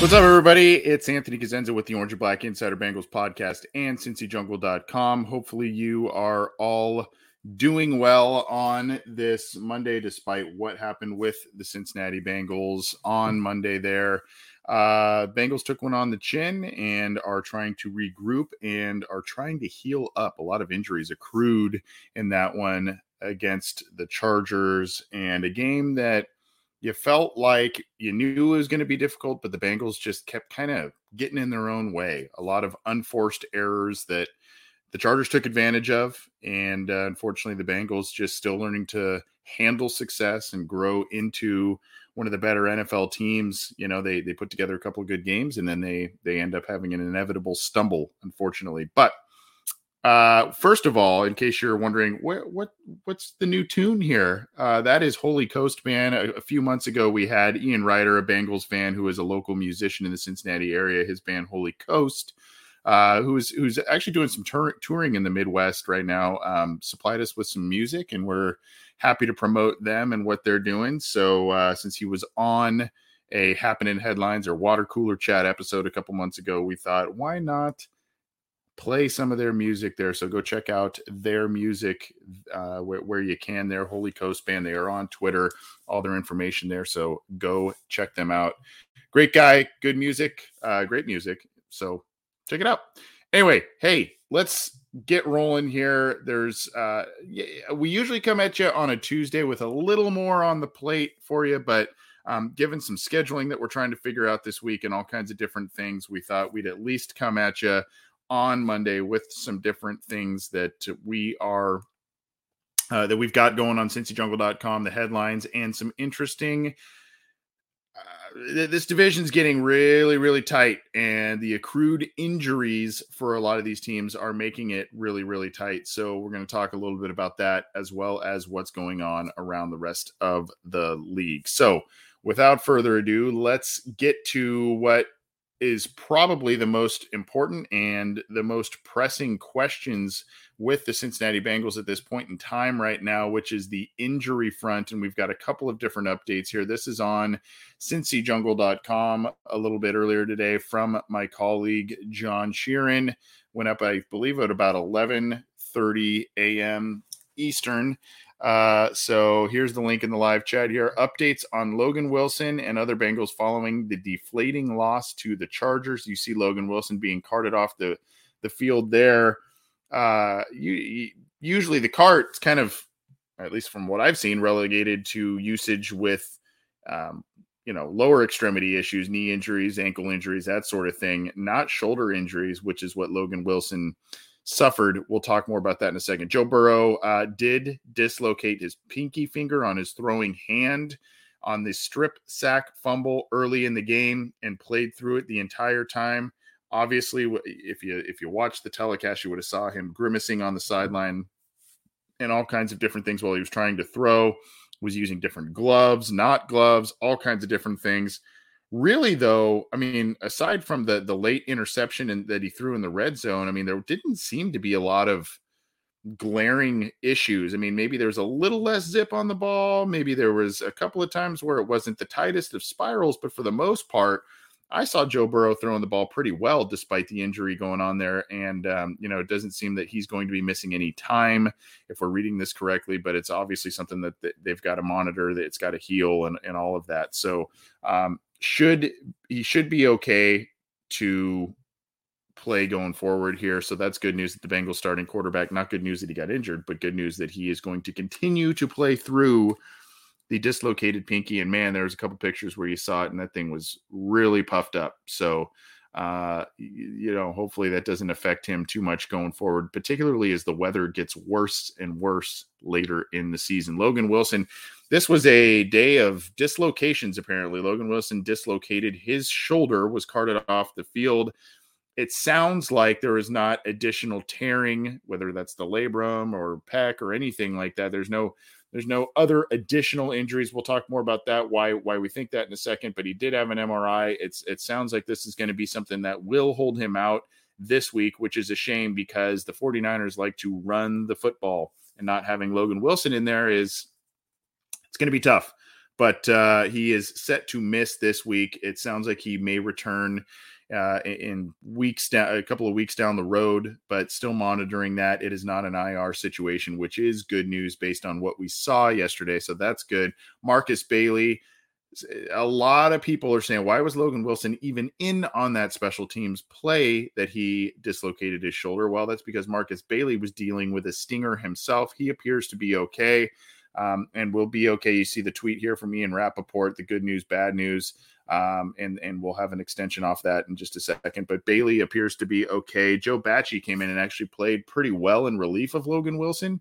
What's up, everybody? It's Anthony Cosenza with the Orange and Black Insider Bengals podcast and CincyJungle.com. Hopefully you are all doing well on this Monday, despite what happened with the Cincinnati Bengals on Monday there. Bengals took one on the chin and are trying to regroup and are trying to heal up. A lot of injuries accrued in that one against the Chargers, and a game that you felt like you knew it was going to be difficult, but the Bengals just kept kind of getting in their own way. A lot of unforced errors that the Chargers took advantage of. And unfortunately, the Bengals just still learning to handle success and grow into one of the better NFL teams. You know, they put together a couple of good games, and then they end up having an inevitable stumble, unfortunately. But first of all, in case you're wondering, what's the new tune here? That is Holy Coast Band. A few months ago, we had Ian Ryder, a Bengals fan who is a local musician in the Cincinnati area, his band Holy Coast, who's actually doing some touring in the Midwest right now, supplied us with some music, and we're happy to promote them and what they're doing. So since he was on a Happening Headlines or Water Cooler Chat episode a couple months ago, we thought, why not play some of their music there? So go check out their music where you can. Their Holy Coast Band, they are on Twitter, all their information there, so go check them out. Great guy, good music, great music, so check it out. Anyway, hey, let's get rolling here. There's we usually come at you on a Tuesday with a little more on the plate for you, but given some scheduling that we're trying to figure out this week and all kinds of different things, we thought we'd at least come at you on Monday with some different things that we've got going on CincyJungle.com, the headlines, and some interesting. This division's getting really, really tight, and the accrued injuries for a lot of these teams are making it really, really tight. So we're going to talk a little bit about that, as well as what's going on around the rest of the league. So without further ado, let's get to what is probably the most important and the most pressing questions with the Cincinnati Bengals at this point in time right now, which is the injury front. And we've got a couple of different updates here. This is on CincyJungle.com a little bit earlier today from my colleague John Sheeran. Went up, I believe, at about 11:30 a.m. Eastern. So here's the link in the live chat here. Updates on Logan Wilson and other Bengals following the deflating loss to the Chargers. You see Logan Wilson being carted off the field there. Usually the cart's kind of, at least from what I've seen, relegated to usage with, lower extremity issues, knee injuries, ankle injuries, that sort of thing, not shoulder injuries, which is what Logan Wilson suffered. We'll talk more about that in a second. Joe Burrow did dislocate his pinky finger on his throwing hand on the strip sack fumble early in the game and played through it the entire time. Obviously, if you watched the telecast, you would have saw him grimacing on the sideline and all kinds of different things while he was trying to throw, was using different gloves, not gloves, all kinds of different things. Really, though, I mean, aside from the late interception that he threw in the red zone, I mean, there didn't seem to be a lot of glaring issues. I mean, maybe there was a little less zip on the ball. Maybe there was a couple of times where it wasn't the tightest of spirals, but for the most part, I saw Joe Burrow throwing the ball pretty well despite the injury going on there. And, you know, it doesn't seem that he's going to be missing any time if we're reading this correctly, but it's obviously something that they've got to monitor, that it's got to heal and all of that. So he should be okay to play going forward here. So that's good news that the Bengals starting quarterback, not good news that he got injured, but good news that he is going to continue to play through the dislocated pinky. And man, there was a couple pictures where you saw it and that thing was really puffed up. So, you know, hopefully that doesn't affect him too much going forward, particularly as the weather gets worse and worse later in the season. Logan Wilson, this was a day of dislocations. Apparently Logan Wilson dislocated his shoulder, was carted off the field. It sounds like there is not additional tearing, whether that's the labrum or pec or anything like that. There's no other additional injuries. We'll talk more about that, why we think that in a second, but he did have an MRI. It sounds like this is going to be something that will hold him out this week, which is a shame because the 49ers like to run the football, and not having Logan Wilson in there it's going to be tough, but he is set to miss this week. It sounds like he may return a couple of weeks down the road, but still monitoring that. It is not an IR situation, which is good news based on what we saw yesterday. So that's good. Marcus Bailey, a lot of people are saying, why was Logan Wilson even in on that special teams play that he dislocated his shoulder? Well, that's because Marcus Bailey was dealing with a stinger himself. He appears to be okay. And we'll be okay. You see the tweet here from Ian Rappaport, the good news, bad news. And we'll have an extension off that in just a second, but Bailey appears to be okay. Joe Bacci came in and actually played pretty well in relief of Logan Wilson.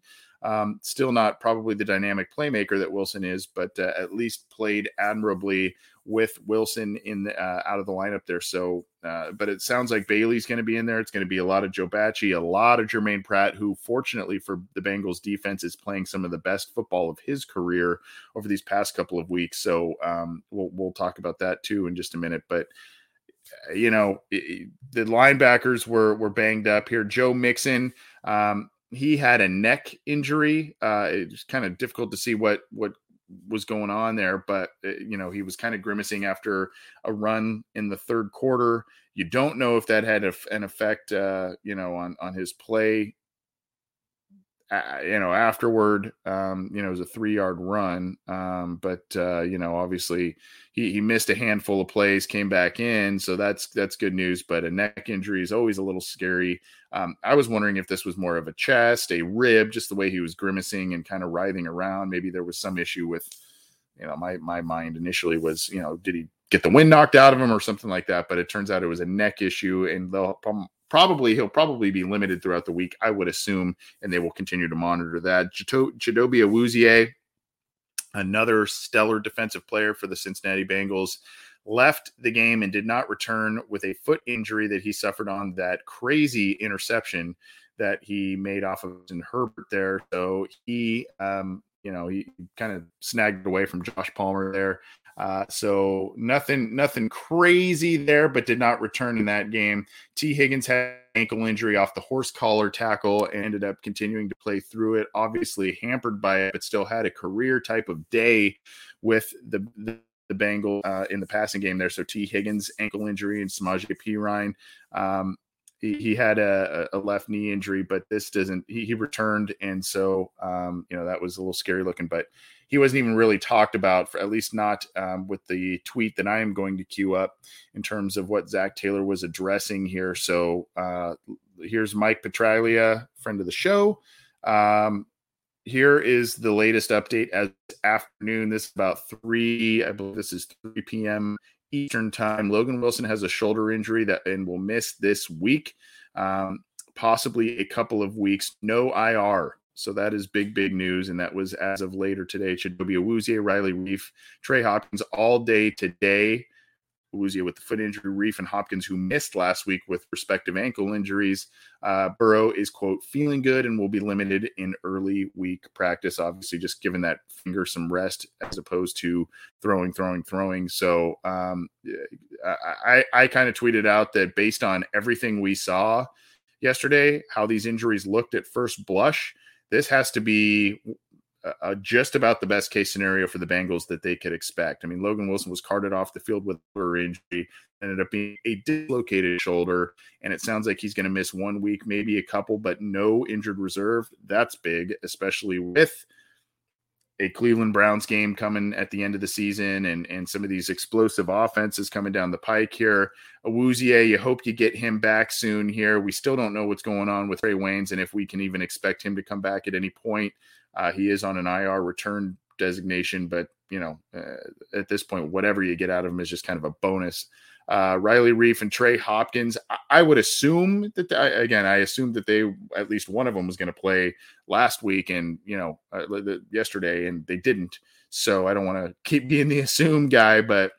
Still not probably the dynamic playmaker that Wilson is, but at least played admirably with Wilson in out of the lineup there. So, but it sounds like Bailey's going to be in there. It's going to be a lot of Joe Bacci, a lot of Jermaine Pratt, who fortunately for the Bengals defense is playing some of the best football of his career over these past couple of weeks. So we'll talk about that too in just a minute, but you know, the linebackers were banged up here. Joe Mixon, he had a neck injury. It's kind of difficult to see what was going on there, but you know, he was kind of grimacing after a run in the third quarter. You don't know if that had an effect, you know, on his play, you know, afterward. You know, it was a 3-yard run. But you know, obviously he missed a handful of plays, came back in. So that's good news, but a neck injury is always a little scary. I was wondering if this was more of a chest, a rib, just the way he was grimacing and kind of writhing around. Maybe there was some issue with, you know, my mind initially was, you know, did he get the wind knocked out of him or something like that? But it turns out it was a neck issue, and he'll probably be limited throughout the week, I would assume, and they will continue to monitor that. Chidobe Awuzie, another stellar defensive player for the Cincinnati Bengals, left the game and did not return with a foot injury that he suffered on that crazy interception that he made off of Herbert there. So he, you know, he kind of snagged away from Josh Palmer there. So nothing crazy there, but did not return in that game. T Higgins had an ankle injury off the horse collar tackle and ended up continuing to play through it, obviously hampered by it, but still had a career type of day with the Bengals in the passing game there. So T Higgins ankle injury, and Samaje Perine, he had a left knee injury, but this doesn't, he returned. And so, you know, that was a little scary looking, but he wasn't even really talked about, for at least not with the tweet that I am going to queue up in terms of what Zach Taylor was addressing here. So here's Mike Petralia, friend of the show. Here is the latest update as afternoon. This is about 3, I believe this is 3 p.m. Eastern time. Logan Wilson has a shoulder injury and will miss this week, possibly a couple of weeks. No IR. So that is big news. And that was as of later today. Chidobe Awuzie, Riley Reif, Trey Hopkins all day today. Awuzie with the foot injury, Reif and Hopkins, who missed last week with respective ankle injuries. Burrow is, quote, feeling good and will be limited in early week practice. Obviously, just giving that finger some rest as opposed to throwing. So I kind of tweeted out that based on everything we saw yesterday, how these injuries looked at first blush, this has to be just about the best case scenario for the Bengals that they could expect. I mean, Logan Wilson was carted off the field with a shoulder injury, ended up being a dislocated shoulder, and it sounds like he's going to miss 1 week, maybe a couple, but no injured reserve. That's big, especially with a Cleveland Browns game coming at the end of the season and some of these explosive offenses coming down the pike here. Awuzie, you hope you get him back soon here. We still don't know what's going on with Trey Waynes and if we can even expect him to come back at any point. He is on an IR return designation, but, you know, at this point, whatever you get out of him is just kind of a bonus. Riley Reif and Trey Hopkins, I would assume that, I assumed that they, at least one of them was going to play last week and, you know, yesterday, and they didn't. So I don't want to keep being the assumed guy, but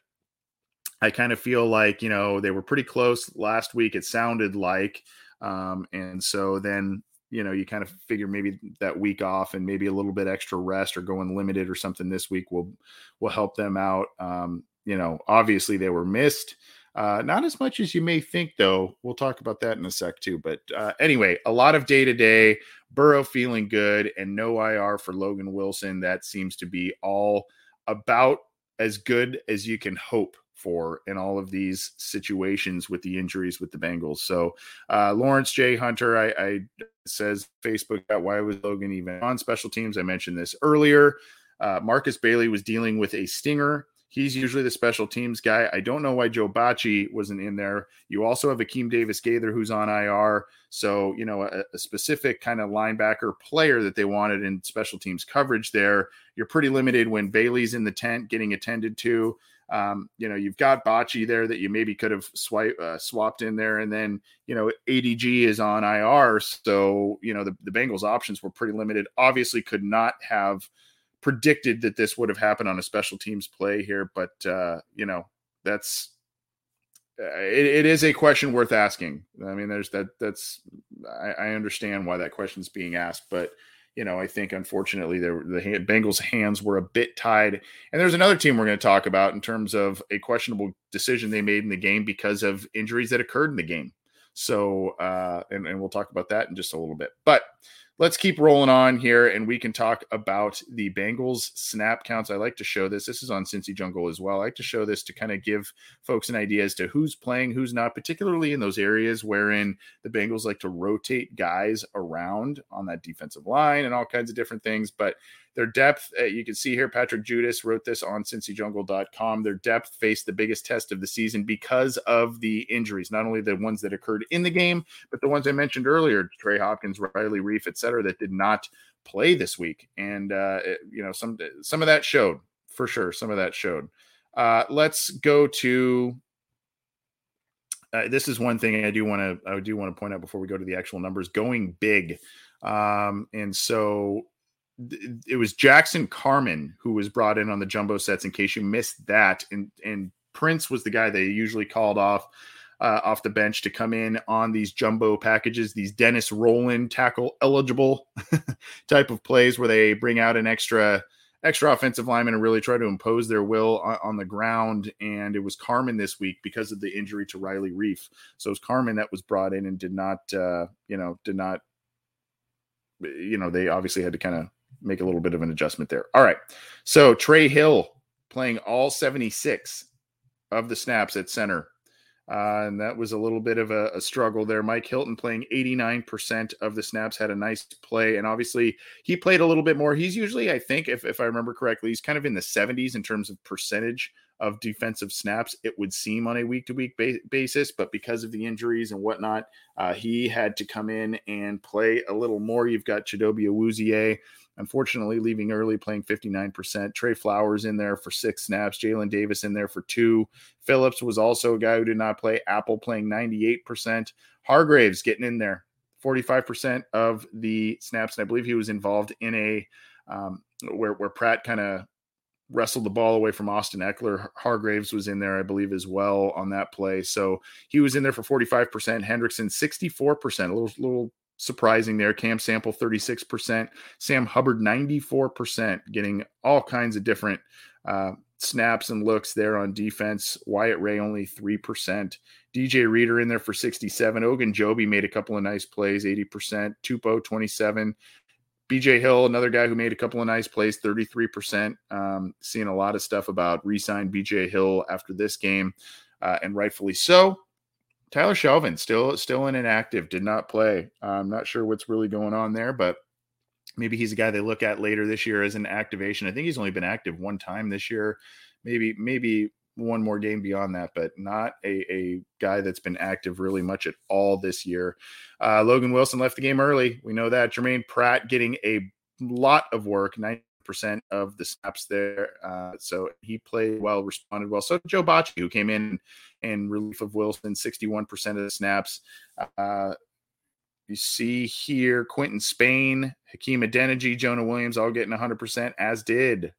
I kind of feel like, you know, they were pretty close last week. It sounded like, and so then, you know, you kind of figure maybe that week off and maybe a little bit extra rest or going limited or something this week will help them out. You know, obviously they were missed. Not as much as you may think, though. We'll talk about that in a sec, too. But anyway, a lot of day-to-day, Burrow feeling good, and no IR for Logan Wilson. That seems to be all about as good as you can hope for in all of these situations with the injuries with the Bengals. So Lawrence J. Hunter I says, Facebook, why was Logan even on special teams? I mentioned this earlier. Marcus Bailey was dealing with a stinger. He's usually the special teams guy. I don't know why Joe Bacci wasn't in there. You also have Akeem Davis-Gaither who's on IR. So, you know, a specific kind of linebacker player that they wanted in special teams coverage there. You're pretty limited when Bailey's in the tent getting attended to. You know, you've got Bocce there that you maybe could have swapped in there. And then, you know, ADG is on IR. So, you know, the Bengals options were pretty limited. Obviously could not have predicted that this would have happened on a special teams play here. But, you know, that's it is a question worth asking. I mean, there's that. That's I understand why that question's being asked, but you know, I think, unfortunately, the Bengals' hands were a bit tied. And there's another team we're going to talk about in terms of a questionable decision they made in the game because of injuries that occurred in the game. So, and we'll talk about that in just a little bit. But let's keep rolling on here, and we can talk about the Bengals snap counts. I like to show this. This is on CincyJungle as well. I like to show this to kind of give folks an idea as to who's playing, who's not, particularly in those areas wherein the Bengals like to rotate guys around on that defensive line and all kinds of different things. But their depth, you can see here, Patrick Judas wrote this on CincyJungle.com. Their depth faced the biggest test of the season because of the injuries, not only the ones that occurred in the game, but the ones I mentioned earlier, Trey Hopkins, Riley Reif, etc., that did not play this week. And, you know, some of that showed for sure. Some of that showed. Let's go to, this is one thing I do want to point out before we go to the actual numbers, going big. And so it was Jackson Carmen who was brought in on the jumbo sets in case you missed that. And Prince was the guy they usually called off the bench to come in on these jumbo packages, these Dennis Rowland tackle eligible type of plays where they bring out an extra offensive lineman and really try to impose their will on the ground. And it was Carmen this week because of the injury to Riley Reif. So it was Carmen that was brought in and did not, they obviously had to kind of make a little bit of an adjustment there. All right. So Trey Hill playing all 76 of the snaps at center. And that was a little bit of a struggle there. Mike Hilton playing 89% of the snaps, had a nice play. And obviously he played a little bit more. He's usually, I think, if I remember correctly, he's kind of in the 70s in terms of percentage of defensive snaps, it would seem, on a week-to-week basis. But because of the injuries and whatnot, he had to come in and play a little more. You've got Chidobe Awuzie, unfortunately, leaving early, playing 59%. Trey Flowers in there for 6 snaps. Jalen Davis in there for 2. Phillips was also a guy who did not play. Apple playing 98%. Hargraves getting in there, 45% of the snaps. And I believe he was involved in a where Pratt kind of wrestled the ball away from Austin Eckler. Hargraves was in there, I believe, as well on that play. So he was in there for 45%. Hendrickson, 64%. A little surprising there. Cam Sample, 36%. Sam Hubbard, 94%, getting all kinds of different snaps and looks there on defense. Wyatt Ray, only 3%. DJ Reader in there for 67%. Ogunjobi made a couple of nice plays, 80%. Tupo, 27%. BJ Hill, another guy who made a couple of nice plays, 33%. Seeing a lot of stuff about re-sign BJ Hill after this game, and rightfully so. Tyler Shelvin still inactive, did not play. I'm not sure what's really going on there, but maybe he's a guy they look at later this year as an activation. I think he's only been active one time this year, maybe one more game beyond that, but not a guy that's been active really much at all this year. Logan Wilson left the game early. We know that. Jermaine Pratt getting a lot of work, 90% of the snaps there. So he played well, responded well. So Joe Bacci, who came in relief of Wilson, 61% of the snaps. You see here, Quentin Spain, Hakeem Adeniji, Jonah Williams, all getting 100%, as did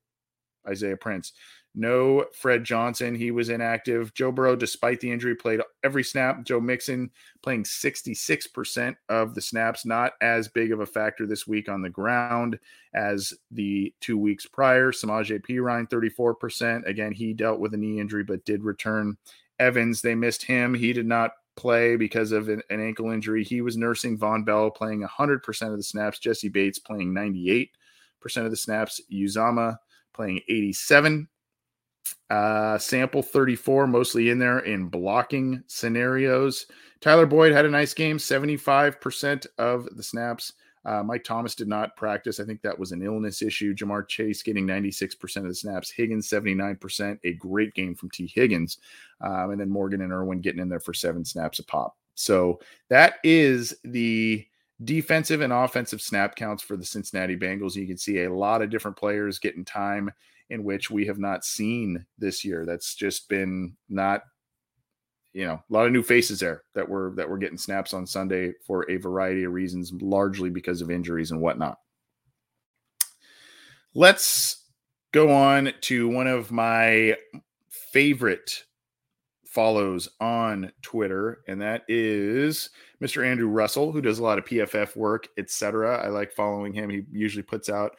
Isaiah Prince. No Fred Johnson. He was inactive. Joe Burrow, despite the injury, played every snap. Joe Mixon playing 66% of the snaps. Not as big of a factor this week on the ground as the 2 weeks prior. Samaje Perine, 34%. Again, he dealt with a knee injury but did return. Evans, they missed him. He did not play because of an ankle injury. He was nursing. Von Bell playing 100% of the snaps. Jesse Bates playing 98% of the snaps. Uzama playing 87%. Sample 34, mostly in there in blocking scenarios. Tyler Boyd had a nice game, 75% of the snaps. Mike Thomas did not practice. I think that was an illness issue. Jamar Chase getting 96% of the snaps. Higgins, 79%. A great game from T Higgins. And then Morgan and Irwin getting in there for 7 snaps a pop. So that is the defensive and offensive snap counts for the Cincinnati Bengals. You can see a lot of different players getting time in which we have not seen this year. That's just been not, a lot of new faces there that were getting snaps on Sunday for a variety of reasons, largely because of injuries and whatnot. Let's go on to one of my favorite follows on Twitter, and that is Mr. Andrew Russell, who does a lot of PFF work, etc. I like following him. He usually puts out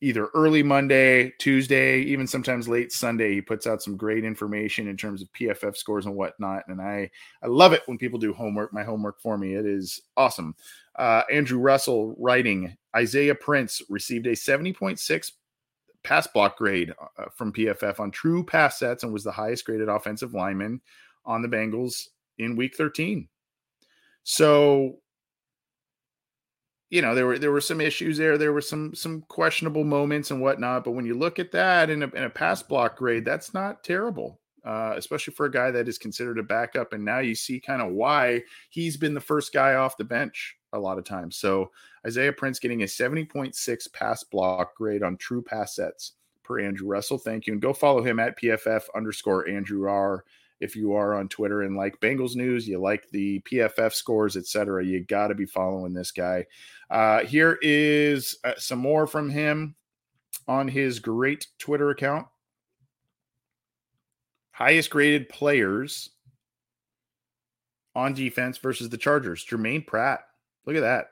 either early Monday, Tuesday, even sometimes late Sunday. He puts out some great information in terms of PFF scores and whatnot. And I love it when people do my homework for me. It is awesome. Andrew Russell writing, Isaiah Prince received a 70.6 pass block grade from PFF on true pass sets and was the highest graded offensive lineman on the Bengals in week 13. So, there were some issues there. There were some questionable moments and whatnot. But when you look at that in a pass block grade, that's not terrible, especially for a guy that is considered a backup. And now you see kind of why he's been the first guy off the bench a lot of times. So Isaiah Prince getting a 70.6 pass block grade on true pass sets per Andrew Russell. Thank you. And go follow him at @PFF_AndrewR. If you are on Twitter and like Bengals news, you like the PFF scores, etc., you got to be following this guy. Here is some more from him on his great Twitter account. Highest graded players on defense versus the Chargers. Jermaine Pratt. Look at that.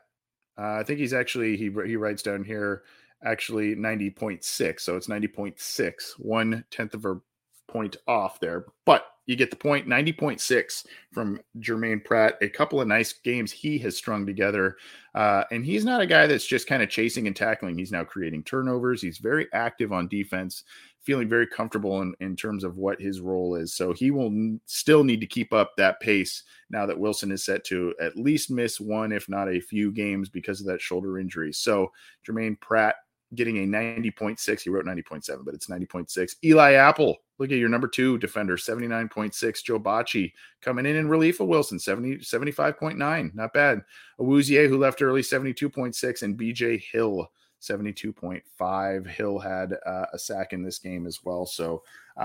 I think he's actually, he writes down here, actually 90.6. So it's 90.6, 1/10 of a point off there. But you get the point, 90.6 from Jermaine Pratt. A couple of nice games he has strung together. And he's not a guy that's just kind of chasing and tackling. He's now creating turnovers. He's very active on defense, feeling very comfortable in terms of what his role is. So he will still need to keep up that pace now that Wilson is set to at least miss one, if not a few games because of that shoulder injury. So Jermaine Pratt getting a 90.6. He wrote 90.7, but it's 90.6. Eli Apple, look at your number 2 defender, 79.6. Joe Bacci coming in relief of Wilson, 75.9. Not bad. Awuzie, who left early, 72.6. And BJ Hill, 72.5. Hill had a sack in this game as well. So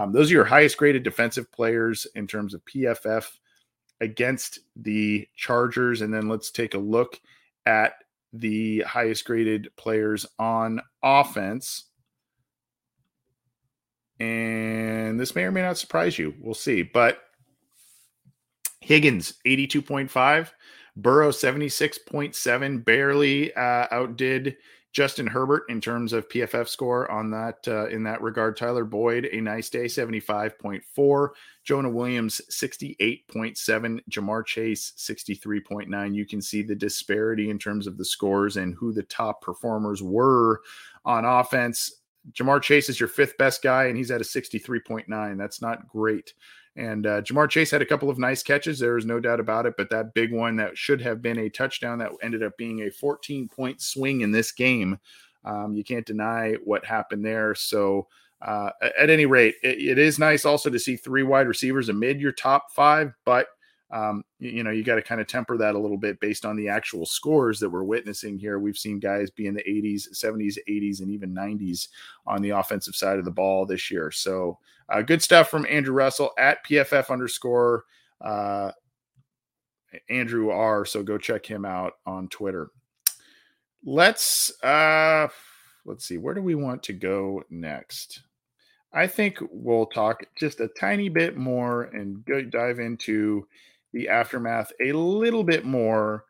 those are your highest graded defensive players in terms of PFF against the Chargers. And then let's take a look at the highest graded players on offense. And this may or may not surprise you. We'll see. But Higgins, 82.5. Burrow, 76.7. Barely outdid Justin Herbert, in terms of PFF score on that, in that regard, Tyler Boyd, a nice day, 75.4. Jonah Williams, 68.7. Jamar Chase, 63.9. You can see the disparity in terms of the scores and who the top performers were on offense. Jamar Chase is your fifth best guy, and he's at a 63.9. That's not great. And Jamar Chase had a couple of nice catches. There is no doubt about it, but that big one that should have been a touchdown that ended up being a 14-point swing in this game. You can't deny what happened there. So at any rate, it is nice also to see three wide receivers amid your top five, but you got to kind of temper that a little bit based on the actual scores that we're witnessing here. We've seen guys be in the 80s, 70s, 80s, and even 90s on the offensive side of the ball this year. So good stuff from Andrew Russell at PFF _ Andrew R. So go check him out on Twitter. Let's see, where do we want to go next? I think we'll talk just a tiny bit more and go dive into the aftermath a little bit more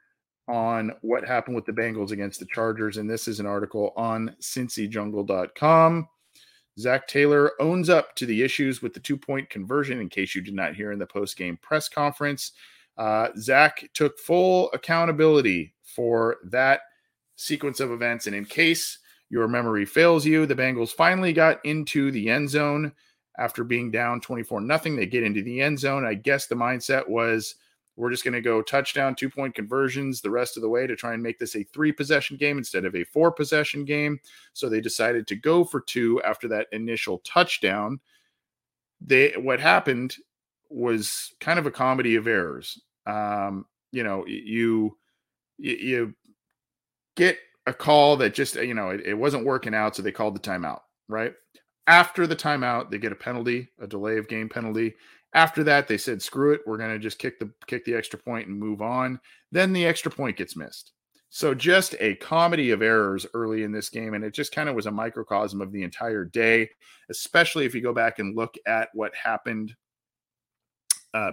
on what happened with the Bengals against the Chargers. And this is an article on CincyJungle.com. Zach Taylor owns up to the issues with the 2-point conversion, in case you did not hear in the post-game press conference. Zach took full accountability for that sequence of events. And in case your memory fails you, the Bengals finally got into the end zone after being down 24-0. They get into the end zone. I guess the mindset was, we're just going to go touchdown, 2-point conversions the rest of the way to try and make this a 3-possession game instead of a 4-possession game. So they decided to go for 2 after that initial touchdown. What happened was kind of a comedy of errors. You get a call that just, it wasn't working out, so they called the timeout, right? After the timeout, they get a penalty, a delay of game penalty. After that, they said, screw it, we're going to just kick the extra point and move on. Then the extra point gets missed. So just a comedy of errors early in this game, and it just kind of was a microcosm of the entire day, especially if you go back and look at what happened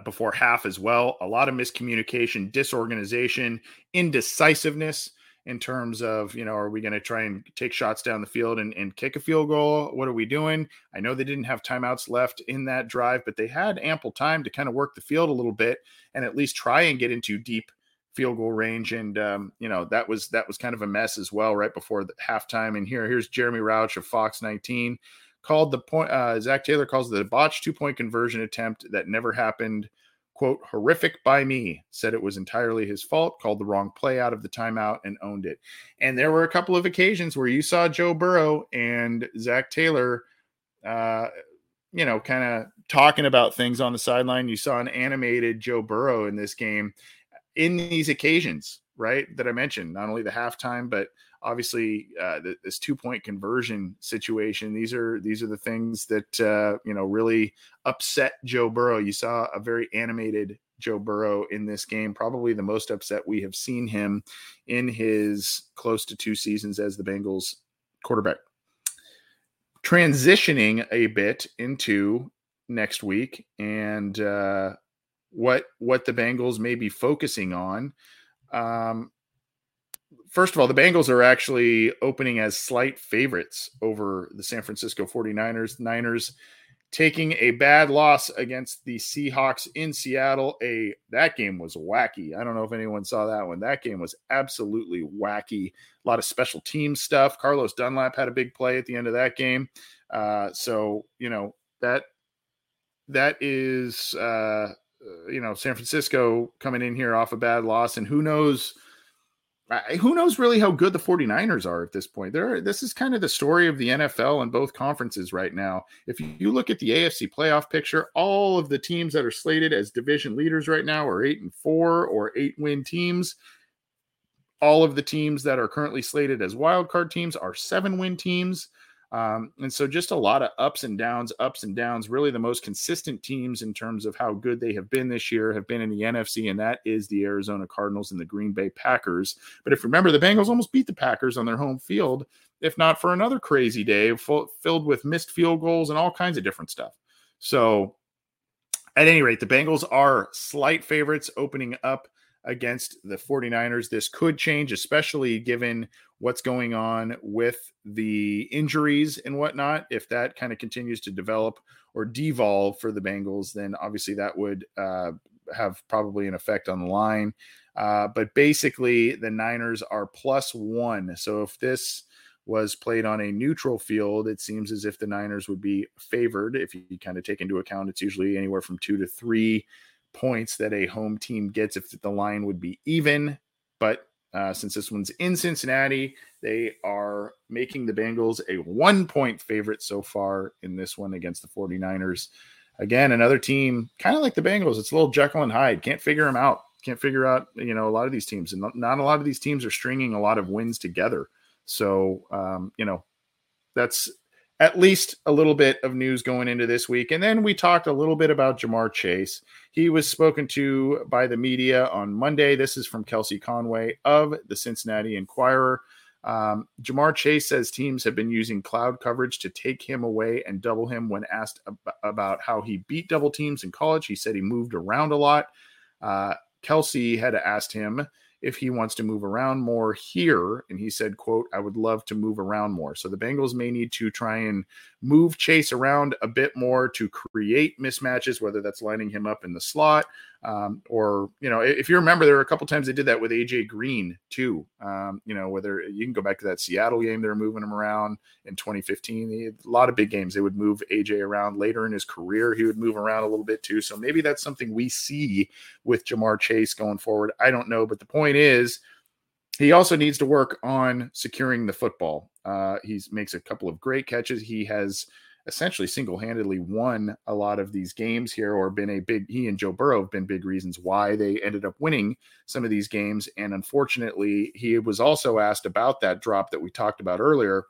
before half as well. A lot of miscommunication, disorganization, indecisiveness, in terms of, are we going to try and take shots down the field and kick a field goal? What are we doing? I know they didn't have timeouts left in that drive, but they had ample time to kind of work the field a little bit and at least try and get into deep field goal range. And, that was kind of a mess as well right before the halftime. And here's Jeremy Rauch of Fox 19 called the point. Zach Taylor calls the botched 2-point conversion attempt that never happened, quote, horrific by me, said it was entirely his fault, called the wrong play out of the timeout, and owned it. And there were a couple of occasions where you saw Joe Burrow and Zach Taylor, kind of talking about things on the sideline. You saw an animated Joe Burrow in this game in these occasions, right, that I mentioned, not only the halftime, but obviously this 2-point conversion situation. These are the things that, really upset Joe Burrow. You saw a very animated Joe Burrow in this game, probably the most upset we have seen him in his close to 2 seasons as the Bengals quarterback. Transitioning a bit into next week and what the Bengals may be focusing on. First of all, the Bengals are actually opening as slight favorites over the San Francisco 49ers. Niners taking a bad loss against the Seahawks in Seattle. That game was wacky. I don't know if anyone saw that one. That game was absolutely wacky. A lot of special team stuff. Carlos Dunlap had a big play at the end of that game. That is San Francisco coming in here off a bad loss, and who knows really how good the 49ers are at this point. This is kind of the story of the NFL in both conferences right now. If you look at the AFC playoff picture, all of the teams that are slated as division leaders right now are 8-4 or 8-win teams. All of the teams that are currently slated as wildcard teams are 7-win teams. And so just a lot of ups and downs, really the most consistent teams in terms of how good they have been this year have been in the NFC, and that is the Arizona Cardinals and the Green Bay Packers. But if you remember, the Bengals almost beat the Packers on their home field, if not for another crazy day filled with missed field goals and all kinds of different stuff. So at any rate, the Bengals are slight favorites opening up against the 49ers. This could change, especially given what's going on with the injuries and whatnot. If that kind of continues to develop or devolve for the Bengals, then obviously that would have probably an effect on the line. But basically the Niners are +1. So if this was played on a neutral field, it seems as if the Niners would be favored. If you kind of take into account, it's usually anywhere from 2 to 3 points that a home team gets if the line would be even. But since this one's in Cincinnati, they are making the Bengals a 1-point favorite so far in this one against the 49ers. Again, another team kind of like the Bengals. It's a little Jekyll and Hyde. Can't figure them out. Can't figure out, you know, a lot of these teams, and not a lot of these teams are stringing a lot of wins together. So, you know, that's at least a little bit of news going into this week. And then we talked a little bit about Jamar Chase. He was spoken to by the media on Monday. This is from Kelsey Conway of the Cincinnati Enquirer. Jamar Chase says teams have been using cloud coverage to take him away and double him. When asked about how he beat double teams in college, he said he moved around a lot. Kelsey had asked him if he wants to move around more here, and he said, quote, "I would love to move around more." So the Bengals may need to try and move Chase around a bit more to create mismatches, whether that's lining him up in the slot, or, you know, if you remember, there were a couple times they did that with AJ Green too. You know, whether you can go back to that Seattle game, they were moving him around in 2015, a lot of big games. They would move AJ around. Later in his career, he would move around a little bit too. So maybe that's something we see with Jamar Chase going forward. I don't know, but the point is he also needs to work on securing the football. He makes a couple of great catches. He has essentially single-handedly won a lot of these games here, or been a big, he and Joe Burrow have been big reasons why they ended up winning some of these games. And unfortunately, he was also asked about that drop that we talked about earlier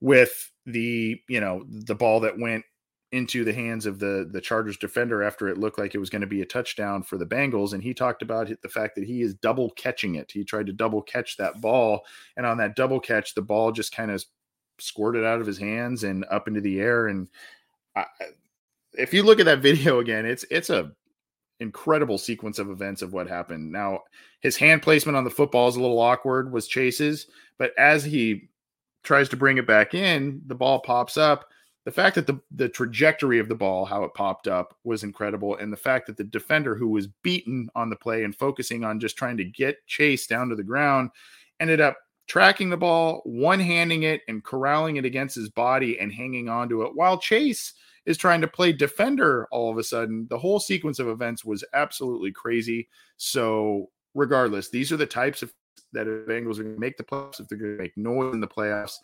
with the, you know, the ball that went into the hands of the Chargers defender after it looked like it was going to be a touchdown for the Bengals. And he talked about the fact that he is double catching it. He tried to double catch that ball. And on that double catch, the ball just kind of squirted out of his hands and up into the air. And if you look at that video again, it's a incredible sequence of events of what happened. Now, his hand placement on the football is a little awkward, was Chase's, but as he tries to bring it back in, the ball pops up. The fact that the trajectory of the ball, how it popped up, was incredible. And the fact that the defender, who was beaten on the play and focusing on just trying to get Chase down to the ground, ended up tracking the ball, one-handing it, and corralling it against his body and hanging on to it while Chase is trying to play defender all of a sudden. The whole sequence of events was absolutely crazy. So regardless, these are the types of that Bengals are going to make the playoffs, if they're going to make noise in the playoffs.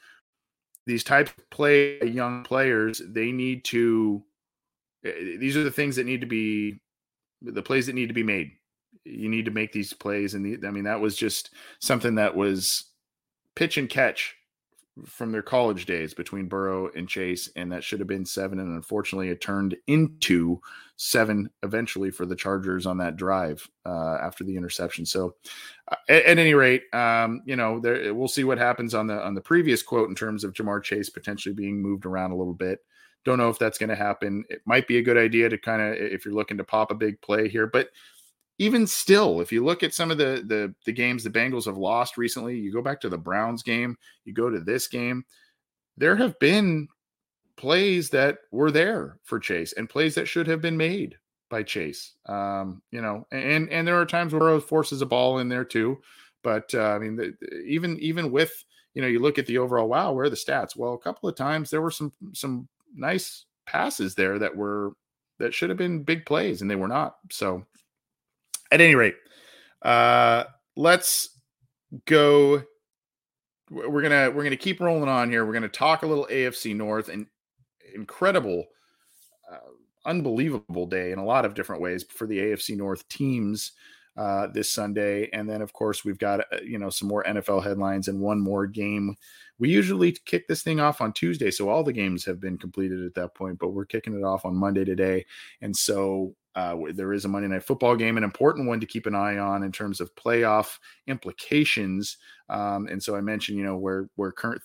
These types of play, young players, they need to – these are the things that need to be – the plays that need to be made. You need to make these plays. And I mean, that was just something that was – pitch and catch from their college days between Burrow and Chase. And that should have been 7. And unfortunately it turned into 7 eventually for the Chargers on that drive after the interception. So at any rate, you know, there, we'll see what happens on the previous quote in terms of Jamar Chase potentially being moved around a little bit. Don't know if that's going to happen. It might be a good idea to kind of, if you're looking to pop a big play here, but even still, if you look at some of the games the Bengals have lost recently, you go back to the Browns game, you go to this game, there have been plays that were there for Chase and plays that should have been made by Chase. You know, and there are times where Burrow forces a ball in there too. But I mean, even with, you know, you look at the overall, wow, where are the stats? Well, a couple of times there were some nice passes there that should have been big plays and they were not. So at any rate, let's go. We're gonna keep rolling on here. We're gonna talk a little AFC North, and incredible, unbelievable day in a lot of different ways for the AFC North teams this Sunday. And then, of course, we've got you know, some more NFL headlines and one more game. We usually kick this thing off on Tuesday, so all the games have been completed at that point. But we're kicking it off on Monday today, and so. There is a Monday Night Football game, an important one to keep an eye on in terms of playoff implications. And so I mentioned, you know, where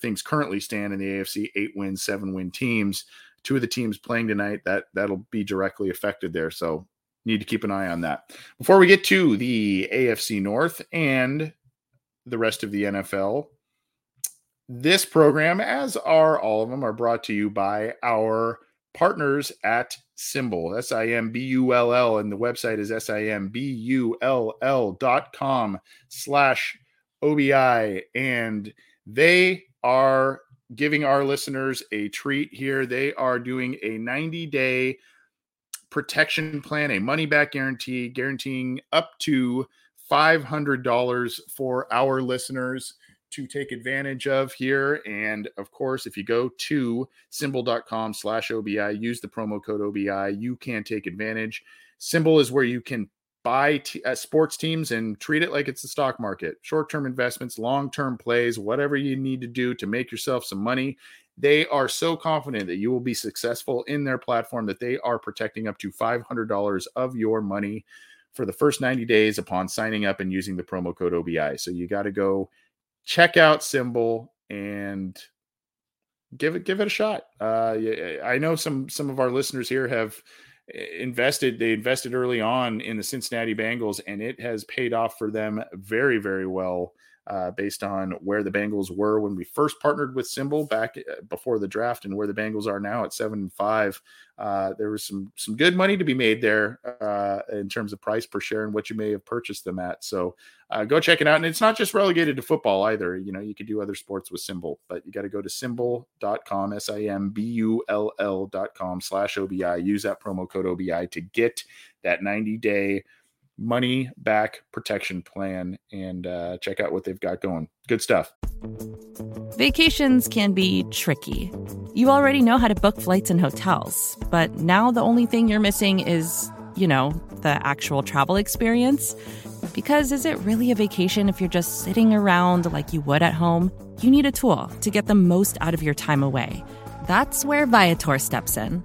things currently stand in the AFC, 8-win, 7-win teams. Two of the teams playing tonight, that'll be directly affected there. So need to keep an eye on that. Before we get to the AFC North and the rest of the NFL, this program, as are all of them, are brought to you by our partners at Symbol, SIMBULL, and the website is SIMBULL.com/OBI, and they are giving our listeners a treat here. They are doing a 90-day protection plan, a money-back guarantee, guaranteeing up to $500 for our listeners to take advantage of here. And of course, if you go to Symbol.com/OBI, use the promo code OBI, you can take advantage. Symbol is where you can buy sports teams and treat it like it's the stock market. Short-term investments, long-term plays, whatever you need to do to make yourself some money. They are so confident that you will be successful in their platform that they are protecting up to $500 of your money for the first 90 days upon signing up and using the promo code OBI. So you got to go check out Symbol and give it a shot. I know some of our listeners here have invested early on in the Cincinnati Bengals, and it has paid off for them very, very well, based on where the Bengals were when we first partnered with Symbol back before the draft and where the Bengals are now at 7-5. There was some good money to be made there in terms of price per share and what you may have purchased them at. So go check it out. And it's not just relegated to football either. You know, you could do other sports with Symbol, but you got to go to Symbol.com, SIMBULL.com/OBI. Use that promo code OBI to get that 90-day money back protection plan, and check out what they've got going. Good stuff. Vacations can be tricky. You already know how to book flights and hotels, but now the only thing you're missing is, the actual travel experience. Because is it really a vacation if you're just sitting around like you would at home? You need a tool to get the most out of your time away. That's where Viator steps in.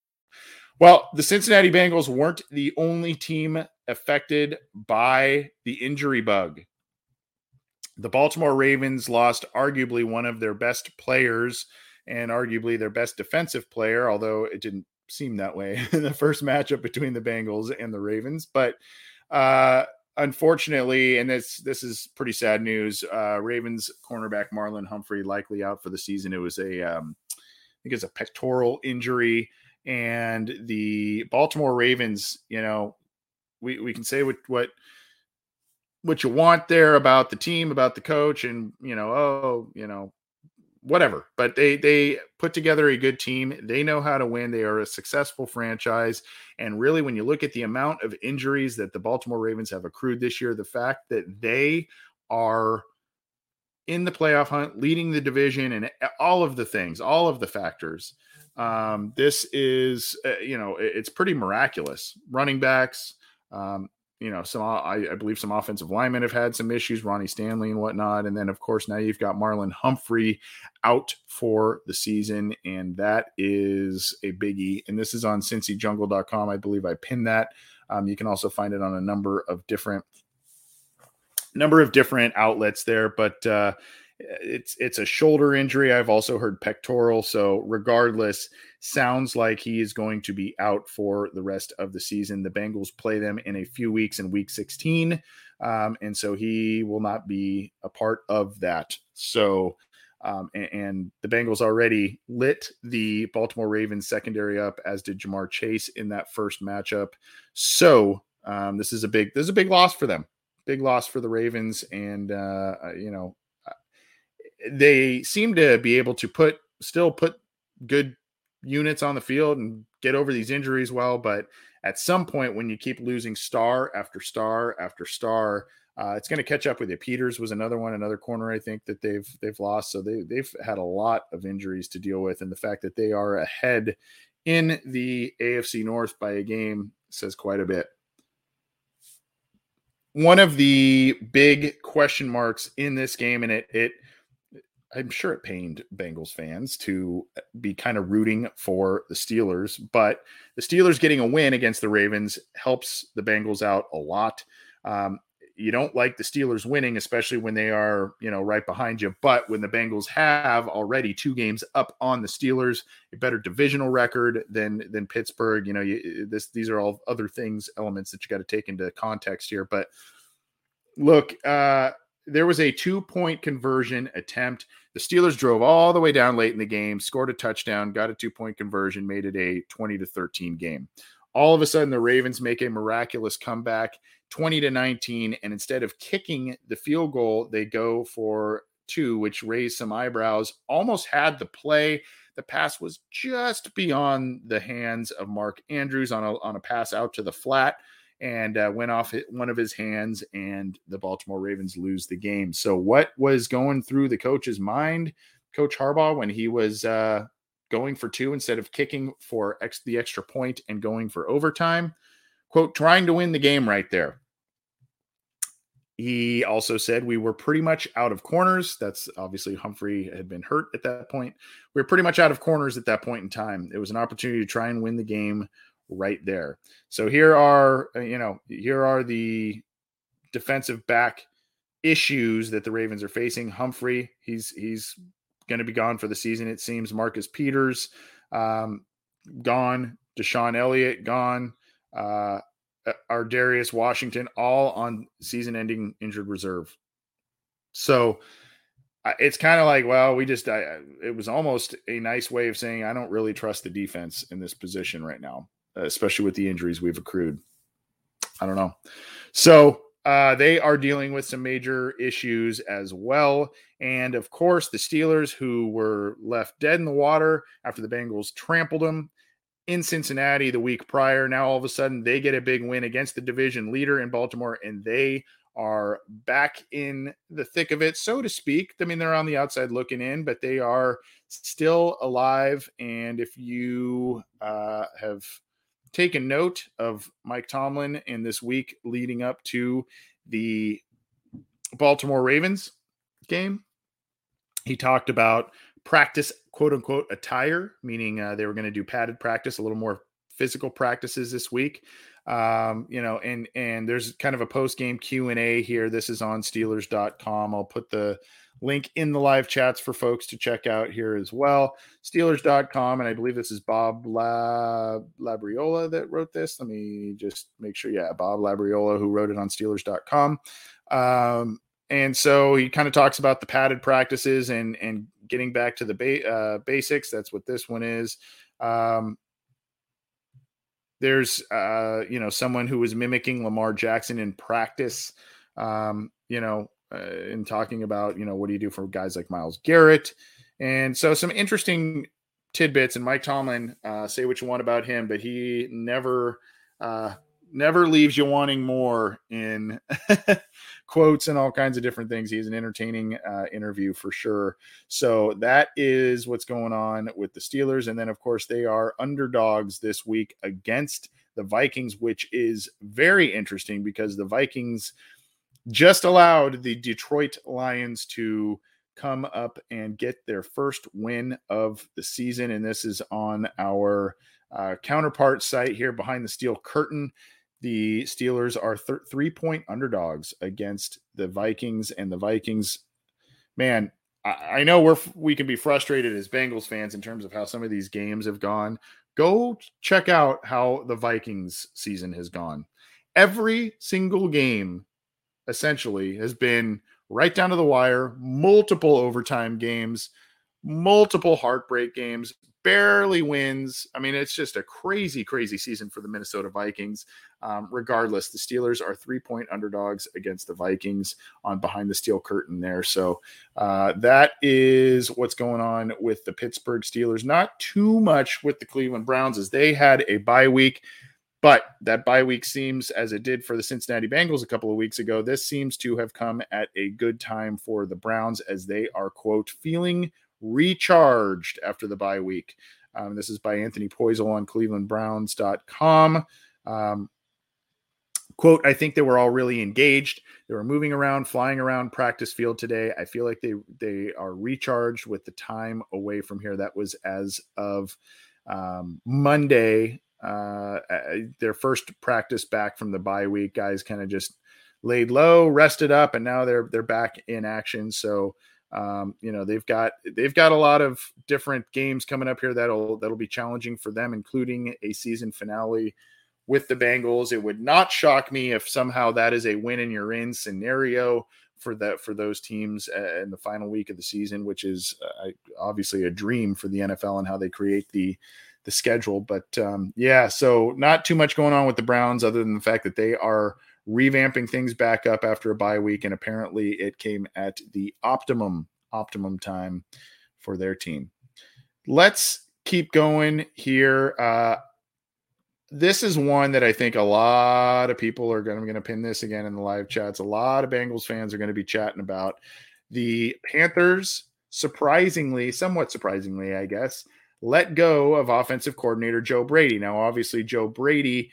Well, the Cincinnati Bengals weren't the only team affected by the injury bug. The Baltimore Ravens lost arguably one of their best players and arguably their best defensive player, although it didn't seem that way in the first matchup between the Bengals and the Ravens. But unfortunately, and this is pretty sad news, Ravens cornerback Marlon Humphrey likely out for the season. It was a pectoral injury. And the Baltimore Ravens, we can say what you want there about the team, about the coach, and, whatever. But they put together a good team. They know how to win. They are a successful franchise. And really, when you look at the amount of injuries that the Baltimore Ravens have accrued this year, the fact that they are in the playoff hunt, leading the division, and all of the things, all of the factors. This is, it's pretty miraculous. Running backs, I believe some offensive linemen have had some issues, Ronnie Stanley and whatnot. And then, of course, now you've got Marlon Humphrey out for the season, and that is a biggie. And this is on CincyJungle.com. I believe I pinned that. You can also find it on a number of different outlets there, but it's a shoulder injury. I've also heard pectoral. So regardless, sounds like he is going to be out for the rest of the season. The Bengals play them in a few weeks in week 16. And so he will not be a part of that. So, and the Bengals already lit the Baltimore Ravens secondary up, as did Jamar Chase in that first matchup. So this is a big loss for them. Big loss for the Ravens. And, they seem to be able to put good units on the field and get over these injuries well. But at some point, when you keep losing star after star after star, it's going to catch up with you. Peters was another corner, I think, that they've lost. So they've had a lot of injuries to deal with. And the fact that they are ahead in the AFC North by a game says quite a bit. One of the big question marks in this game, and I'm sure it pained Bengals fans to be kind of rooting for the Steelers, but the Steelers getting a win against the Ravens helps the Bengals out a lot. You don't like the Steelers winning, especially when they are, right behind you. But when the Bengals have already two games up on the Steelers, a better divisional record than Pittsburgh, these are all other things, elements that you got to take into context here. But look, there was a 2-point conversion attempt. The Steelers drove all the way down late in the game, scored a touchdown, got a 2-point conversion, made it a 20-13 game. All of a sudden, the Ravens make a miraculous comeback, 20-19, and instead of kicking the field goal, they go for 2, which raised some eyebrows. Almost had the play. The pass was just beyond the hands of Mark Andrews on a pass out to the flat, and went off one of his hands, and the Baltimore Ravens lose the game. So what was going through the coach's mind, Coach Harbaugh, when he was going for 2 instead of kicking for the extra point and going for overtime? Quote, trying to win the game right there. He also said, we were pretty much out of corners. That's obviously Humphrey had been hurt at that point. We were pretty much out of corners at that point in time. It was an opportunity to try and win the game right there. So here are the defensive back issues that the Ravens are facing. Humphrey, he's going to be gone for the season, it seems. Marcus Peters, gone. Deshaun Elliott, gone. Our Darius Washington, all on season-ending injured reserve. So it's kind of like, well, it was almost a nice way of saying I don't really trust the defense in this position right now, especially with the injuries we've accrued. I don't know. So they are dealing with some major issues as well. And, of course, the Steelers, who were left dead in the water after the Bengals trampled them in Cincinnati the week prior, now all of a sudden they get a big win against the division leader in Baltimore, and they are back in the thick of it, so to speak. I mean, they're on the outside looking in, but they are still alive. And if you have taken note of Mike Tomlin in this week leading up to the Baltimore Ravens game, he talked about practice, quote unquote, attire, meaning they were going to do padded practice, a little more physical practices this week. And there's kind of a post-game Q&A here. This is on Steelers.com. I'll put the link in the live chats for folks to check out here as well. Steelers.com. And I believe this is Bob Labriola that wrote this. Let me just make sure. Yeah, Bob Labriola, who wrote it on Steelers.com. And so he kind of talks about the padded practices and getting back to the basics. That's what this one is. There's, someone who was mimicking Lamar Jackson in practice, in talking about, what do you do for guys like Myles Garrett? And so some interesting tidbits. And Mike Tomlin, say what you want about him, but he never never leaves you wanting more in quotes and all kinds of different things. He is an entertaining interview for sure. So that is what's going on with the Steelers. And then, of course, they are underdogs this week against the Vikings, which is very interesting because the Vikings just allowed the Detroit Lions to come up and get their first win of the season. And this is on our counterpart site here behind the steel curtain. The Steelers are 3-point underdogs against the Vikings, and the Vikings, man, I know we can be frustrated as Bengals fans in terms of how some of these games have gone. Go check out how the Vikings season has gone. Every single game essentially has been right down to the wire, multiple overtime games, multiple heartbreak games, barely wins. I mean, it's just a crazy, crazy season for the Minnesota Vikings. Regardless, the Steelers are 3-point underdogs against the Vikings on behind the steel curtain there. So that is what's going on with the Pittsburgh Steelers. Not too much with the Cleveland Browns as they had a bye week, but that bye week seems, as it did for the Cincinnati Bengals a couple of weeks ago, this seems to have come at a good time for the Browns as they are, quote, feeling recharged after the bye week. This is by Anthony Poisel on clevelandbrowns.com. Quote, I think they were all really engaged. They were moving around, flying around practice field today. I feel like they are recharged with the time away from here. That was as of Monday, their first practice back from the bye week. Guys kind of just laid low, rested up, and now they're back in action. So you know, they've got a lot of different games coming up here that'll be challenging for them, including a season finale with the Bengals. It would not shock me if somehow that is a win and you're in scenario for those teams in the final week of the season, which is obviously a dream for the NFL and how they create the schedule. But yeah, so not too much going on with the Browns other than the fact that they are revamping things back up after a bye week, and apparently it came at the optimum time for their team. Let's keep going here. This is one that I think a lot of people are going to pin this again in the live chats. A lot of Bengals fans are going to be chatting about the Panthers. Somewhat surprisingly, I guess, let go of offensive coordinator Joe Brady. Now, obviously, Joe Brady,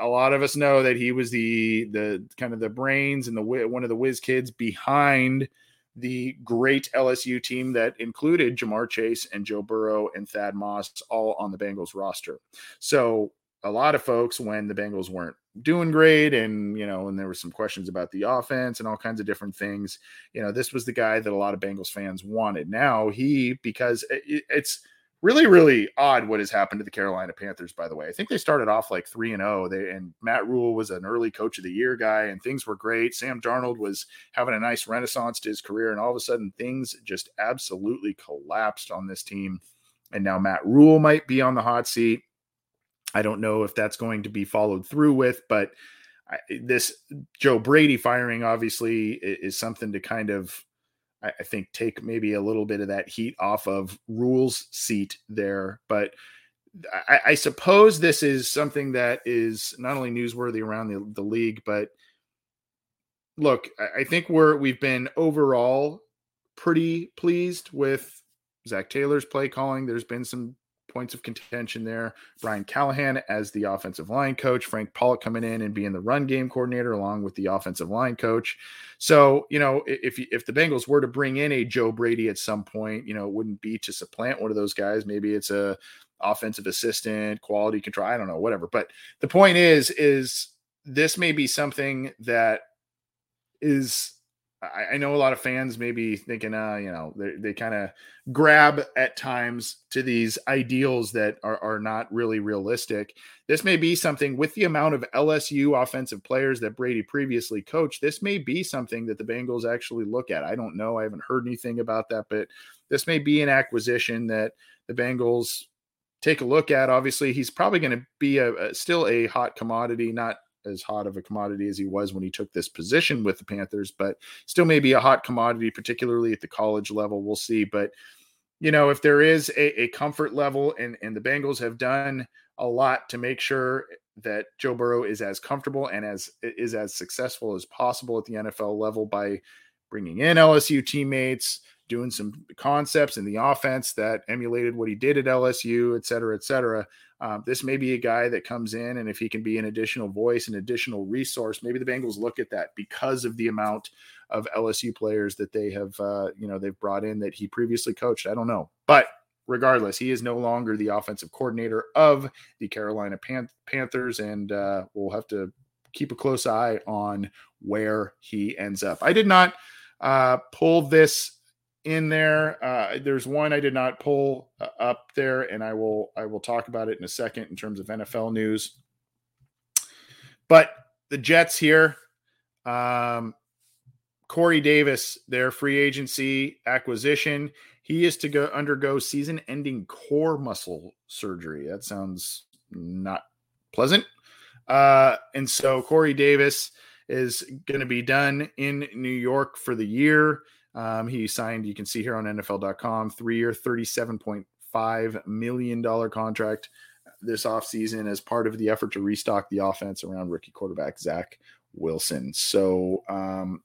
a lot of us know that he was the kind of the brains and the one of the whiz kids behind the great LSU team that included Jamar Chase and Joe Burrow and Thad Moss all on the Bengals roster. So a lot of folks, when the Bengals weren't doing great and, you know, and there were some questions about the offense and all kinds of different things, you know, this was the guy that a lot of Bengals fans wanted. Now because it's really, really odd what has happened to the Carolina Panthers, by the way. I think they started off like 3-0. And Matt Rule was an early coach of the year guy, and things were great. Sam Darnold was having a nice renaissance to his career, and all of a sudden things just absolutely collapsed on this team. And now Matt Rule might be on the hot seat. I don't know if that's going to be followed through with, but this Joe Brady firing obviously is something to kind of, I think, take maybe a little bit of that heat off of Rule's seat there. But I suppose this is something that is not only newsworthy around the league, but look, I think we've been overall pretty pleased with Zach Taylor's play calling. There's been some points of contention there. Brian Callahan as the offensive line coach, Frank Pollock coming in and being the run game coordinator along with the offensive line coach. So, you know, if the Bengals were to bring in a Joe Brady at some point, you know, it wouldn't be to supplant one of those guys. Maybe it's a offensive assistant, quality control, I don't know, whatever. But the point is this may be something that is, I know a lot of fans may be thinking, you know, they kind of grab at times to these ideals that are not really realistic. This may be something with the amount of LSU offensive players that Brady previously coached. This may be something that the Bengals actually look at. I don't know. I haven't heard anything about that, but this may be an acquisition that the Bengals take a look at. Obviously, he's probably going to be still a hot commodity, not as hot of a commodity as he was when he took this position with the Panthers, but still maybe a hot commodity, particularly at the college level. We'll see. But, you know, if there is a comfort level, and the Bengals have done a lot to make sure that Joe Burrow is as comfortable and as successful as possible at the NFL level by bringing in LSU teammates, doing some concepts in the offense that emulated what he did at LSU, et cetera, et cetera. This may be a guy that comes in, and if he can be an additional voice, an additional resource, maybe the Bengals look at that because of the amount of LSU players that they have, they've brought in that he previously coached. I don't know, but regardless, he is no longer the offensive coordinator of the Carolina Panthers, and we'll have to keep a close eye on where he ends up. I did not pull this in there. There's one I did not pull up there, and I will talk about it in a second in terms of NFL news. But the Jets here, Corey Davis, their free agency acquisition, he is to go undergo season-ending core muscle surgery. That sounds not pleasant. And so Corey Davis is going to be done in New York for the year. He signed, you can see here on NFL.com, 3-year, $37.5 million contract this offseason as part of the effort to restock the offense around rookie quarterback Zach Wilson. So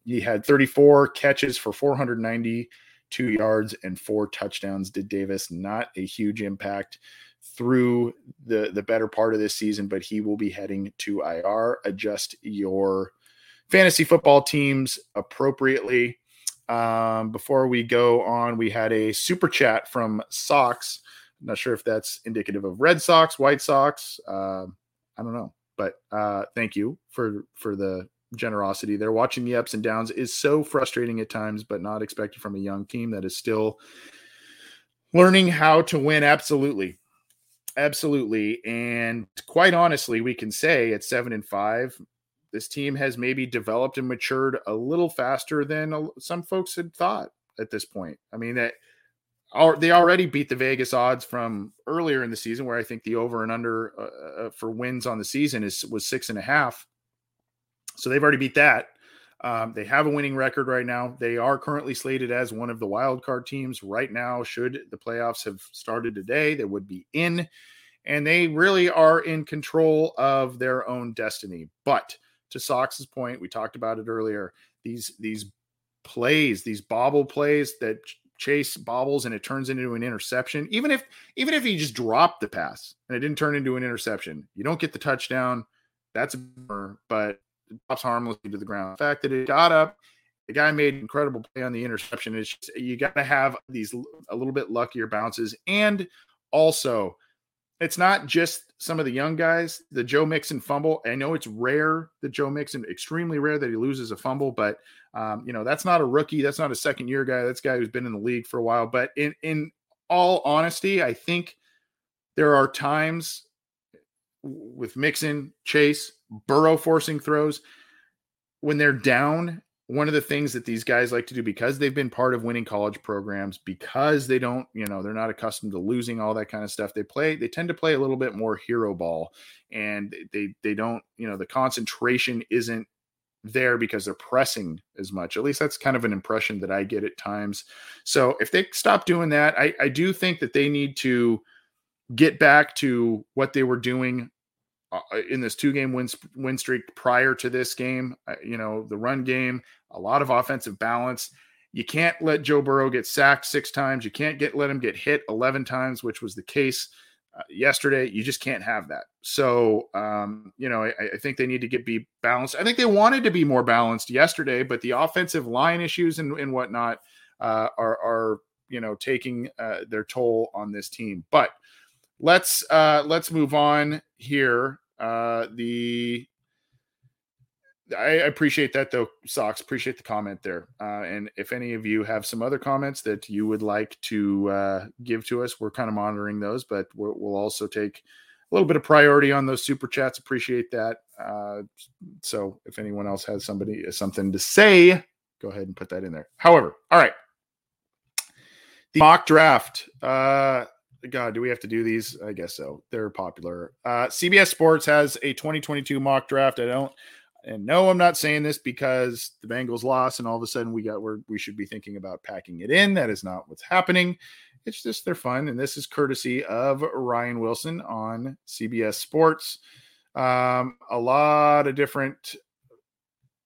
he had 34 catches for 492 yards and 4 touchdowns. Did Davis, not a huge impact through the better part of this season, but he will be heading to IR. Adjust your fantasy football teams appropriately. Before we go on, we had a super chat from Sox. I'm not sure if that's indicative of Red Sox, White Sox. I don't know, but thank you for the generosity there. Watching the ups and downs is so frustrating at times, but not expected from a young team that is still learning how to win. Absolutely. Absolutely. And quite honestly, we can say at 7-5, this team has maybe developed and matured a little faster than some folks had thought at this point. I mean, they already beat the Vegas odds from earlier in the season, where I think the over and under for wins on the season was 6.5. So they've already beat that. They have a winning record right now. They are currently slated as one of the wild card teams right now. Should the playoffs have started today, they would be in, and they really are in control of their own destiny. But to Sox's point, we talked about it earlier, these bobble plays that Chase bobbles and it turns into an interception. Even if he just dropped the pass and it didn't turn into an interception, you don't get the touchdown. That's a bummer, but it drops harmlessly to the ground. The fact that it got up, the guy made an incredible play on the interception. It's just, you got to have these a little bit luckier bounces. And also, it's not just some of the young guys, the Joe Mixon fumble. I know it's rare that Joe Mixon, extremely rare that he loses a fumble, but that's not a rookie. That's not a second year guy. That's a guy who's been in the league for a while. But in all honesty, I think there are times with Mixon, Chase, Burrow forcing throws when they're down. One of the things that these guys like to do, because they've been part of winning college programs, because they don't, they're not accustomed to losing, all that kind of stuff, they tend to play a little bit more hero ball, and they don't, the concentration isn't there because they're pressing as much. At least that's kind of an impression that I get at times. So if they stop doing that, I do think that they need to get back to what they were doing in this 2-game win streak prior to this game. The run game, a lot of offensive balance. You can't let Joe Burrow get sacked 6 times. You can't let him get hit 11 times, which was the case yesterday. You just can't have that. So, I think they need to be balanced. I think they wanted to be more balanced yesterday, but the offensive line issues and whatnot are taking their toll on this team. But let's move on here. I appreciate that though, Sox. Appreciate the comment there. And if any of you have some other comments that you would like to give to us, we're kind of monitoring those, but we'll also take a little bit of priority on those super chats. Appreciate that. So if anyone else has something to say, go ahead and put that in there. However, all right. The mock draft, God, do we have to do these? I guess so. They're popular. CBS Sports has a 2022 mock draft. I'm not saying this because the Bengals lost and all of a sudden we should be thinking about packing it in. That is not what's happening. It's just they're fun. And this is courtesy of Ryan Wilson on CBS Sports. A lot of different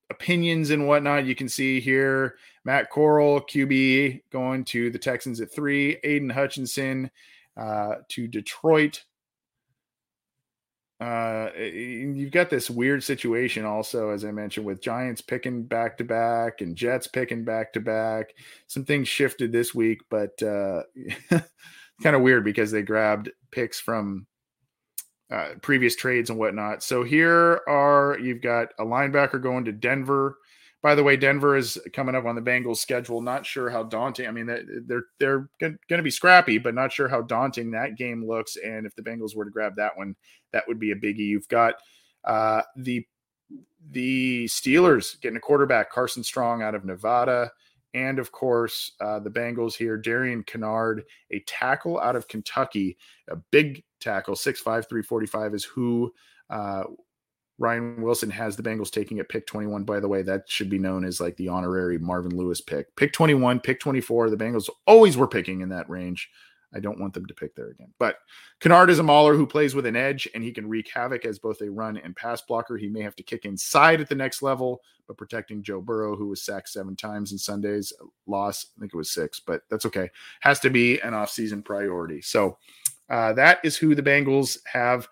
opinions and whatnot. You can see here, Matt Corral, QB, going to the Texans at 3. Aiden Hutchinson to Detroit. You've got this weird situation also, as I mentioned, with Giants picking back-to-back and Jets picking back-to-back. Some things shifted this week, but kind of weird because they grabbed picks from previous trades and whatnot. So here are, you've got a linebacker going to Denver. By the way, Denver is coming up on the Bengals schedule. Not sure how daunting. I mean, they're going to be scrappy, but not sure how daunting that game looks. And if the Bengals were to grab that one, that would be a biggie. You've got the Steelers getting a quarterback, Carson Strong out of Nevada. And, of course, the Bengals here, Darian Kennard, a tackle out of Kentucky, a big tackle, 6'5", 345 is who Ryan Wilson has the Bengals taking at pick 21. By the way, that should be known as like the honorary Marvin Lewis pick. Pick 21, pick 24, the Bengals always were picking in that range. I don't want them to pick there again. But Kennard is a mauler who plays with an edge, and he can wreak havoc as both a run and pass blocker. He may have to kick inside at the next level, but protecting Joe Burrow, who was sacked 7 times in Sunday's loss, I think it was 6, but that's okay, has to be an offseason priority. So that is who the Bengals have.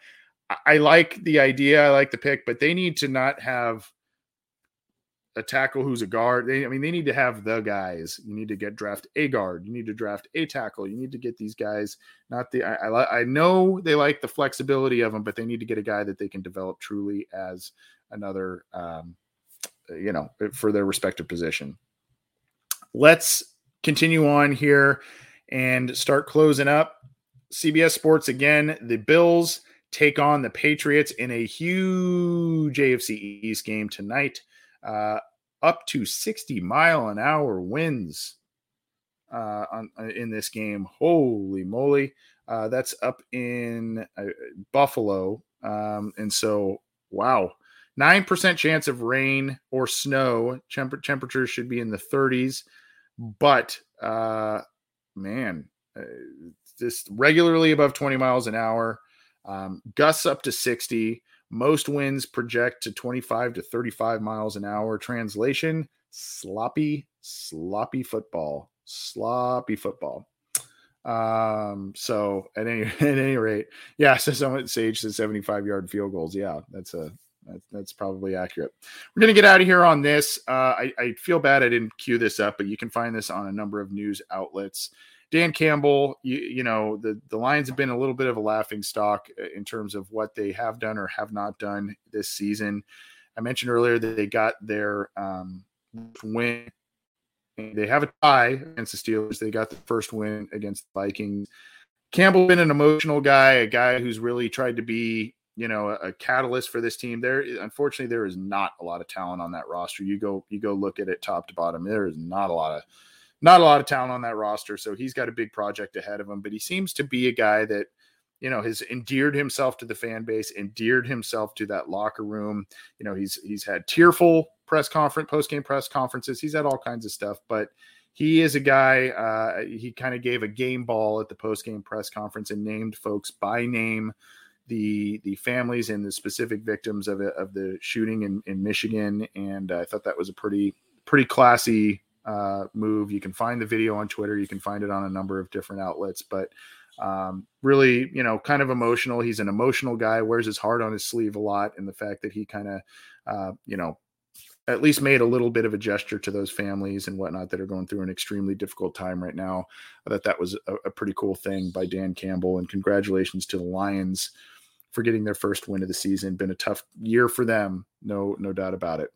I like the idea. I like the pick, but they need to not have a tackle who's a guard. They need to have the guys. You need to draft a guard. You need to draft a tackle. You need to get these guys. I know they like the flexibility of them, but they need to get a guy that they can develop truly as another, for their respective position. Let's continue on here and start closing up. CBS Sports again. The Bills take on the Patriots in a huge AFC East game tonight. Up to 60-mile-an-hour winds in this game. Holy moly. That's up in Buffalo. And so, wow. 9% chance of rain or snow. Temperatures should be in the 30s. But, just regularly above 20 miles an hour. Gusts up to 60. Most winds project to 25 to 35 miles an hour. Translation, sloppy football. So at any rate, yeah, so someone Sage says 75-yard field goals. Yeah, that's probably accurate. We're going to get out of here on this. I feel bad I didn't cue this up, but you can find this on a number of news outlets. Dan Campbell, the Lions have been a little bit of a laughing stock in terms of what they have done or have not done this season. I mentioned earlier that they got their win. They have a tie against the Steelers. They got the first win against the Vikings. Campbell's been an emotional guy, a guy who's really tried to be, a catalyst for this team. Unfortunately, there is not a lot of talent on that roster. You go look at it top to bottom. There is not a lot of talent on that roster, so he's got a big project ahead of him. But he seems to be a guy that, has endeared himself to the fan base, endeared himself to that locker room. He's had tearful post-game press conferences. He's had all kinds of stuff, but he is a guy. He kind of gave a game ball at the post-game press conference and named folks by name, the families and the specific victims of the shooting in Michigan. And I thought that was a pretty classy move. You can find the video on Twitter. You can find it on a number of different outlets, but really, kind of emotional. He's an emotional guy, wears his heart on his sleeve a lot. And the fact that he kind of, at least made a little bit of a gesture to those families and whatnot that are going through an extremely difficult time right now, that was a pretty cool thing by Dan Campbell. And congratulations to the Lions for getting their first win of the season. Been a tough year for them. No doubt about it.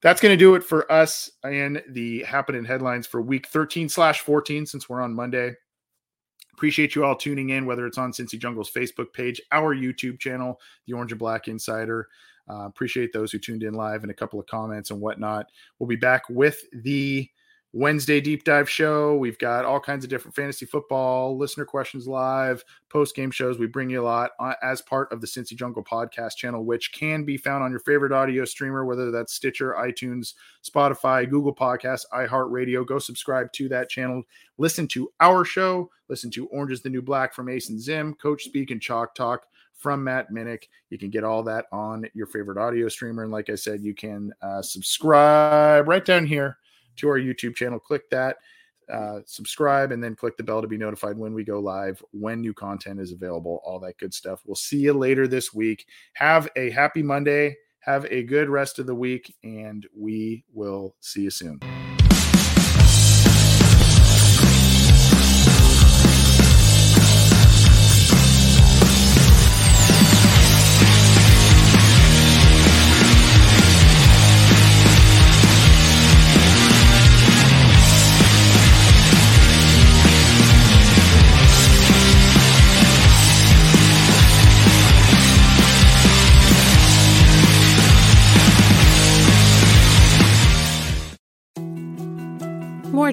That's going to do it for us and the Happening Headlines for week 13/14, since we're on Monday. Appreciate you all tuning in, whether it's on Cincy Jungle's Facebook page, our YouTube channel, the Orange and Black Insider. Appreciate those who tuned in live and a couple of comments and whatnot. We'll be back with the Wednesday deep dive show. We've got all kinds of different fantasy football, listener questions live, post-game shows. We bring you a lot as part of the Cincy Jungle podcast channel, which can be found on your favorite audio streamer, whether that's Stitcher, iTunes, Spotify, Google Podcasts, iHeartRadio. Go subscribe to that channel. Listen to our show. Listen to Orange is the New Black from Ace and Zim, Coach Speak, and Chalk Talk from Matt Minnick. You can get all that on your favorite audio streamer. And like I said, you can subscribe right down here to our YouTube channel. Click that, subscribe, and then click the bell to be notified when we go live, when new content is available, all that good stuff. We'll see you later this week. Have a happy Monday. Have a good rest of the week, and we will see you soon. More